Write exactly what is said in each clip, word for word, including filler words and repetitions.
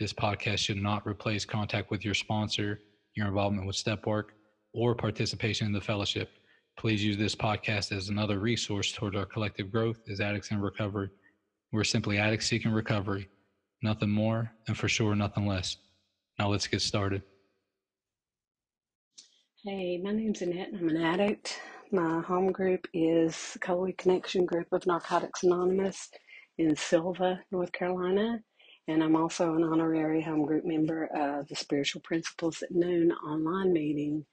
This podcast should not replace contact with your sponsor, your involvement with step work, or participation in the fellowship. Please use this podcast as another resource toward our collective growth as addicts in recovery. We're simply addicts seeking recovery, nothing more, and for sure, nothing less. Now let's get started. Hey, my name's Annette, and I'm an addict. My home group is Colley Connection Group of Narcotics Anonymous in Silva, North Carolina. And I'm also an honorary home group member of the Spiritual Principles at Noon online meeting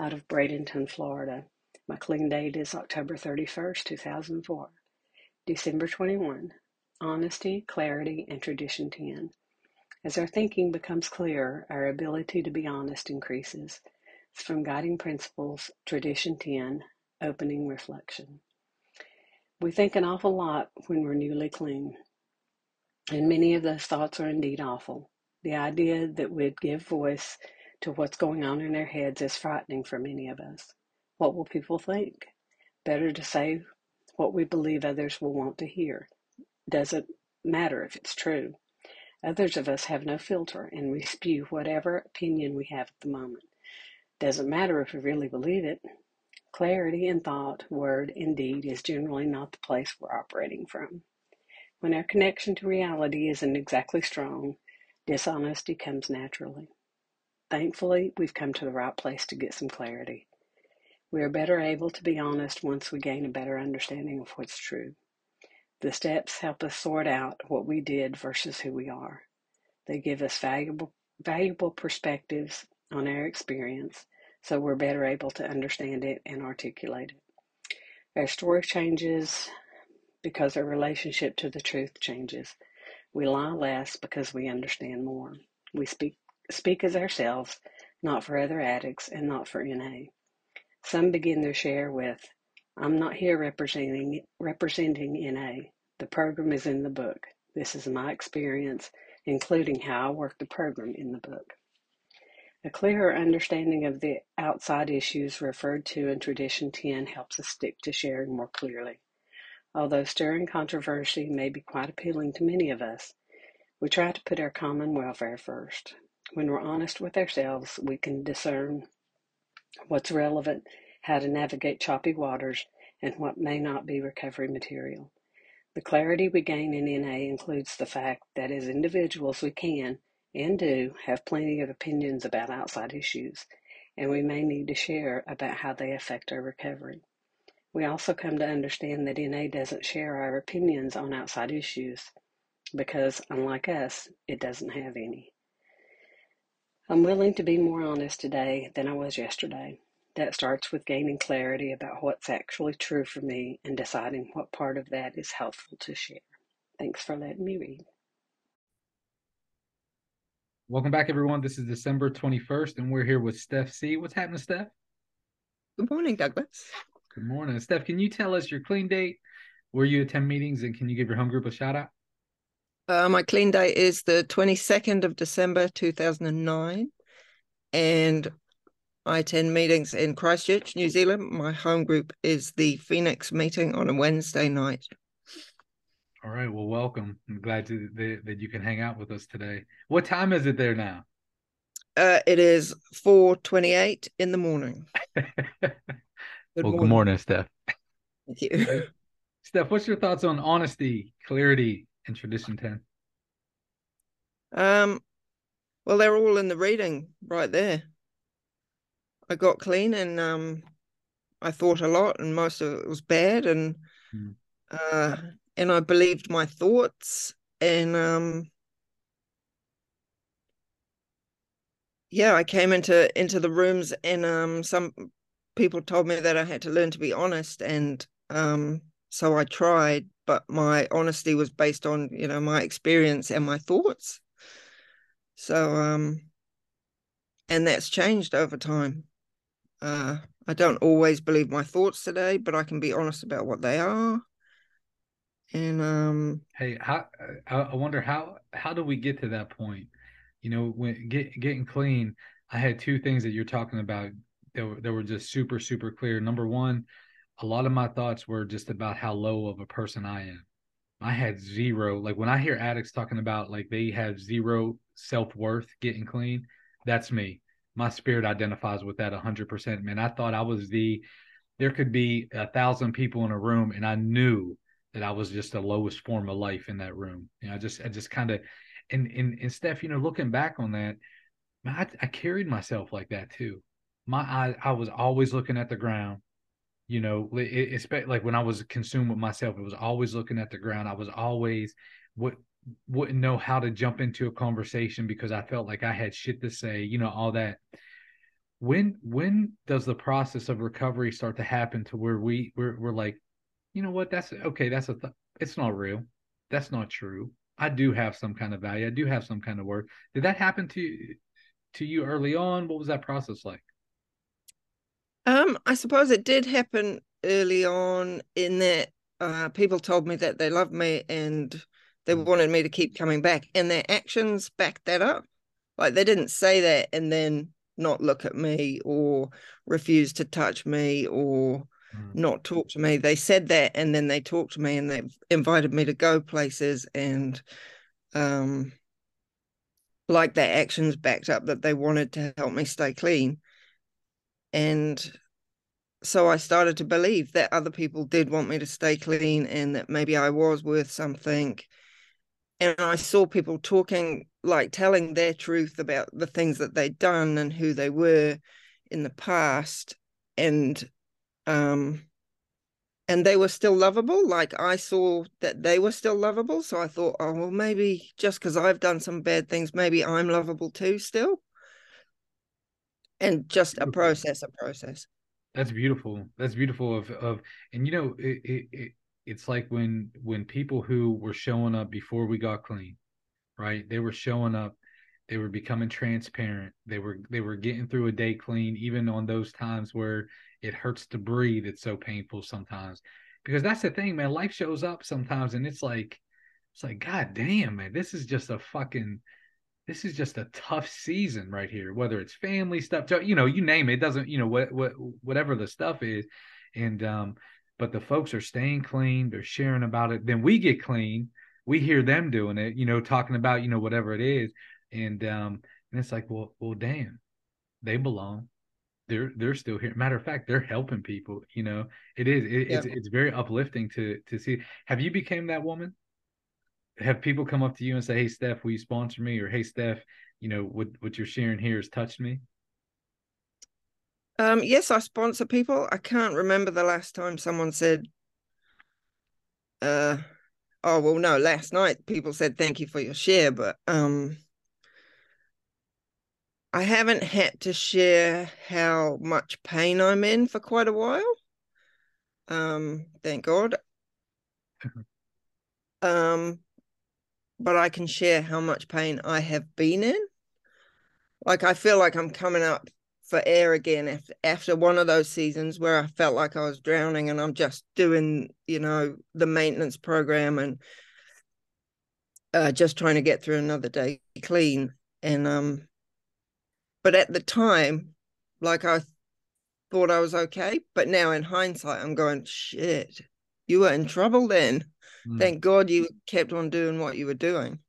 out of Bradenton, Florida. My clean date is October thirty-first, two thousand four. December twenty-first, honesty, clarity, and tradition ten. As our thinking becomes clearer, our ability to be honest increases. It's from Guiding Principles, Tradition ten, Opening Reflection. We think an awful lot when we're newly clean. And many of those thoughts are indeed awful. The idea that we'd give voice to what's going on in our heads is frightening for many of us. What will people think? Better to say what we believe others will want to hear. Doesn't matter if it's true. Others of us have no filter, and we spew whatever opinion we have at the moment. Doesn't matter if we really believe it. Clarity in thought, word, and deed is generally not the place we're operating from. When our connection to reality isn't exactly strong, dishonesty comes naturally. Thankfully, we've come to the right place to get some clarity. We are better able to be honest once we gain a better understanding of what's true. The steps help us sort out what we did versus who we are. They give us valuable, valuable perspectives on our experience, so we're better able to understand it and articulate it. Our story changes because our relationship to the truth changes. We lie less because we understand more. We speak speak as ourselves, not for other addicts and not for N A. Some begin their share with, I'm not here representing representing N A. The program is in the book. This is my experience, including how I work the program in the book. A clearer understanding of the outside issues referred to in Tradition ten helps us stick to sharing more clearly. Although stirring controversy may be quite appealing to many of us, we try to put our common welfare first. When we're honest with ourselves, we can discern what's relevant, how to navigate choppy waters, and what may not be recovery material. The clarity we gain in N A includes the fact that as individuals we can, and do, have plenty of opinions about outside issues, and we may need to share about how they affect our recovery. We also come to understand that N A doesn't share our opinions on outside issues because, unlike us, it doesn't have any. I'm willing to be more honest today than I was yesterday. That starts with gaining clarity about what's actually true for me and deciding what part of that is helpful to share. Thanks for letting me read. Welcome back, everyone. This is December twenty-first, and we're here with Steph C. What's happening, Steph? Good morning, Douglas. Good morning. Steph, can you tell us your clean date? Where you attend meetings, and can you give your home group a shout out? Uh, my clean date is the twenty-second of December, two thousand nine. And I attend meetings in Christchurch, New Zealand. My home group is the Phoenix meeting on a Wednesday night. All right. Well, welcome. I'm glad to, that, that you can hang out with us today. What time is it there now? Uh, it is four twenty-eight in the morning. Good well, morning. Good morning, Steph. Thank you. Steph, what's your thoughts on honesty, clarity, and Tradition ten? Um, well, they're all in the reading right there. I got clean and um, I thought a lot and most of it was bad and mm. uh, and I believed my thoughts and um, yeah, I came into into the rooms and um, some people told me that I had to learn to be honest, and um, so I tried, but my honesty was based on, you know, my experience and my thoughts. So, um, and that's changed over time. Uh, I don't always believe my thoughts today, but I can be honest about what they are. And um, hey, how, I wonder how how do we get to that point? You know, when get, getting clean, I had two things that you're talking about that were, that were just super, super clear. Number one, a lot of my thoughts were just about how low of a person I am. I had zero, like when I hear addicts talking about like they have zero self-worth getting clean, that's me. My spirit identifies with that one hundred percent. Man, I thought I was the, there could be a thousand people in a room and I knew that I was just the lowest form of life in that room. You know, I just, I just kind of, and, and, and Steph, you know, looking back on that, man, I, I carried myself like that too. My, I, I was always looking at the ground. You know, it's like when I was consumed with myself, it was always looking at the ground. I was always what wouldn't know how to jump into a conversation because I felt like I had shit to say, you know, all that. When when does the process of recovery start to happen to where we we're, we're like, you know what, that's okay. That's a th- it's not real. That's not true. I do have some kind of value. I do have some kind of worth. Did that happen to to you early on? What was that process like? Um, I suppose it did happen early on in that uh, people told me that they loved me and they wanted me to keep coming back, and their actions backed that up. Like they didn't say that and then not look at me or refuse to touch me or mm. not talk to me. They said that and then they talked to me and they invited me to go places, and um, like their actions backed up that they wanted to help me stay clean. And so I started to believe that other people did want me to stay clean and that maybe I was worth something. And I saw people talking, like telling their truth about the things that they'd done and who they were in the past. And, um, and they were still lovable. Like I saw that they were still lovable. So I thought, oh, well, maybe just because I've done some bad things, maybe I'm lovable too still. And just a process, a process. That's beautiful. That's beautiful. Of of, and you know, it, it, it it's like when when people who were showing up before we got clean, right? They were showing up, they were becoming transparent. They were they were getting through a day clean, even on those times where it hurts to breathe. It's so painful sometimes, because that's the thing, man. Life shows up sometimes, and it's like it's like, God damn, man, this is just a fucking. This is just a tough season right here, whether it's family stuff, you know, you name it, it doesn't, you know, what, what, whatever the stuff is. And, um, but the folks are staying clean. They're sharing about it. Then we get clean. We hear them doing it, you know, talking about, you know, whatever it is. And, um, and it's like, well, well, damn, they belong. They're, they're still here. Matter of fact, they're helping people, you know, it is, it, yeah. it's, it's very uplifting to, to see. Have you became that woman? Have people come up to you and say, hey, Steph, will you sponsor me? Or, hey, Steph, you know, what, what you're sharing here has touched me? Um, yes, I sponsor people. I can't remember the last time someone said, uh, oh, well, no, last night people said, thank you for your share. But um, I haven't had to share how much pain I'm in for quite a while. Um, thank God. um. But I can share how much pain I have been in. Like, I feel like I'm coming up for air again after, after one of those seasons where I felt like I was drowning, and I'm just doing, you know, the maintenance program and uh, just trying to get through another day clean. And, um, but at the time, like, I thought I was okay, but now in hindsight, I'm going, shit, you were in trouble then. Thank God you kept on doing what you were doing.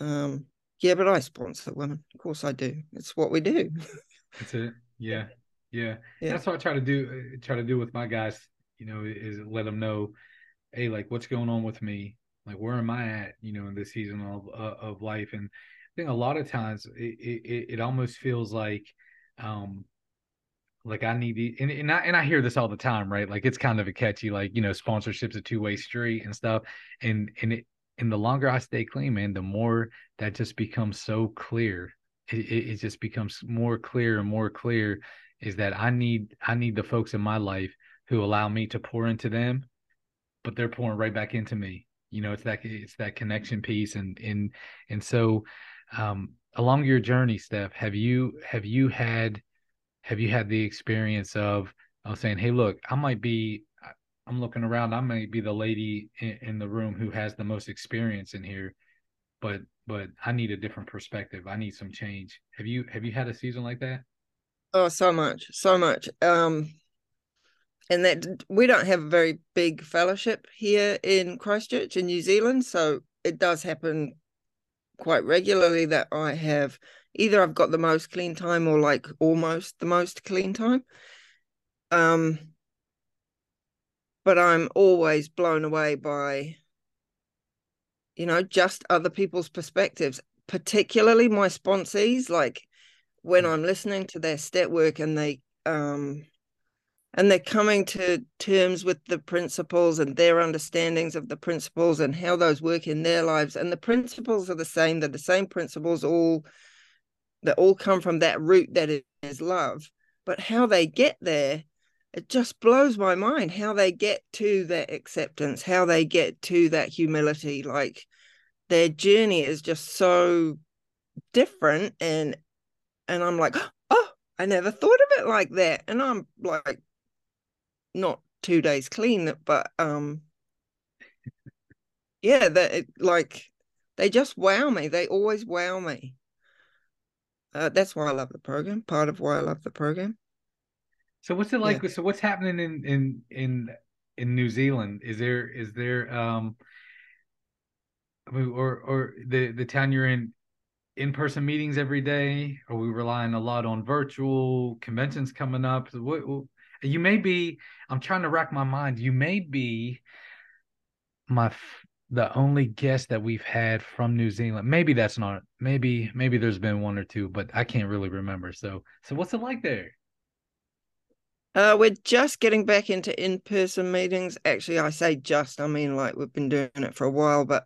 Um, yeah, but I sponsor women. Of course I do. It's what we do. That's it. Yeah. Yeah. yeah. That's what I try to do, try to do with my guys, you know, is let them know, hey, like, what's going on with me? Like, where am I at, you know, in this season of, uh, of life? And I think a lot of times it, it, it almost feels like, um, like I need the, and, and I, and I hear this all the time, right? Like, it's kind of a catchy, like, you know, sponsorship's a two way street and stuff. And, and it, and the longer I stay clean, man, the more that just becomes so clear. It, it, it just becomes more clear and more clear is that I need, I need the folks in my life who allow me to pour into them, but they're pouring right back into me. you know, it's that, it's that connection piece. And, and, and so, um, along your journey, Steph, have you, have you had, have you had the experience of, of saying, hey, look, I might be, I'm looking around, I might be the lady in, in the room who has the most experience in here, but, but I need a different perspective. I need some change. Have you, have you had a season like that? Oh, so much, so much. Um, and that we don't have a very big fellowship here in Christchurch in New Zealand. So it does happen quite regularly that I have either I've got the most clean time or like almost the most clean time. Um, but I'm always blown away by, you know, just other people's perspectives, particularly my sponsees, like when I'm listening to their stat work and they, um, and they're coming to terms with the principles and their understandings of the principles and how those work in their lives. And the principles are the same. They're the same principles all that all come from that root that is love. But how they get there, it just blows my mind. How they get to that acceptance, how they get to that humility. Like their journey is just so different. And and I'm like, oh, I never thought of it like that. And I'm like, not two days clean, but um yeah, that it, like they just wow me. They always wow me. Uh, that's why I love the program. Part of why I love the program. So what's it like? Yeah. So what's happening in in in in New Zealand? Is there is there um I mean, or or the the town you're in? In-person meetings every day? Are we relying a lot on virtual conventions coming up? What, you may be, I'm trying to rack my mind. You may be my, the only guest that we've had from New Zealand. Maybe that's not, maybe, maybe there's been one or two, but I can't really remember. So, so what's it like there? Uh, we're just getting back into in-person meetings. Actually, I say just, I mean, like we've been doing it for a while, but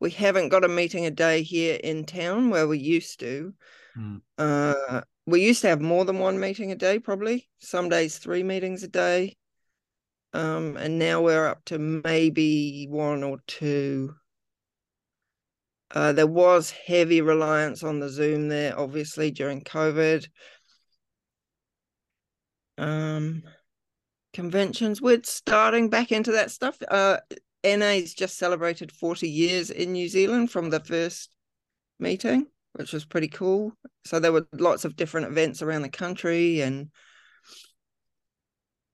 we haven't got a meeting a day here in town where we used to. Mm. Uh, we used to have more than one meeting a day, probably. Some days, three meetings a day. Um, and now we're up to maybe one or two. Uh, there was heavy reliance on the Zoom there, obviously, during COVID. Um, conventions, we're starting back into that stuff. Uh, N A's just celebrated forty years in New Zealand from the first meeting, which was pretty cool. So there were lots of different events around the country, and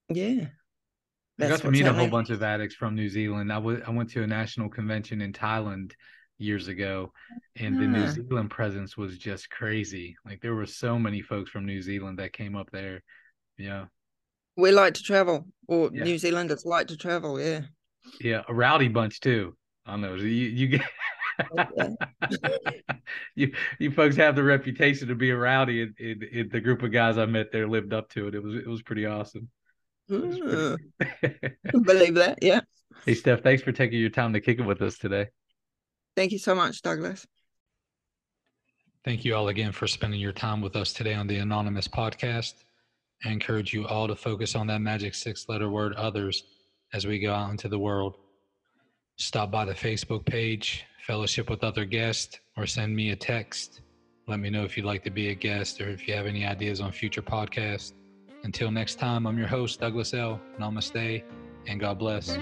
yeah, I got to meet happening. a whole bunch of addicts from New Zealand. I, w- I went to a national convention in Thailand years ago, and ah. the New Zealand presence was just crazy. Like there were so many folks from New Zealand that came up there. Yeah, we like to travel, or yeah. New Zealanders like to travel. Yeah. Yeah, a rowdy bunch too. I know you you get you you folks have the reputation to be a rowdy. It, it, it, the group of guys I met there lived up to it. It was it was pretty awesome. Was pretty... Believe that, yeah. Hey Steph, thanks for taking your time to kick it with us today. Thank you so much, Douglas. Thank you all again for spending your time with us today on the Anonymous Podcast. I encourage you all to focus on that magic six-letter word, others. As we go out into the world, stop by the Facebook page, fellowship with other guests, or send me a text. Let me know if you'd like to be a guest or if you have any ideas on future podcasts. Until next time, I'm your host, Douglas L. Namaste, and God bless.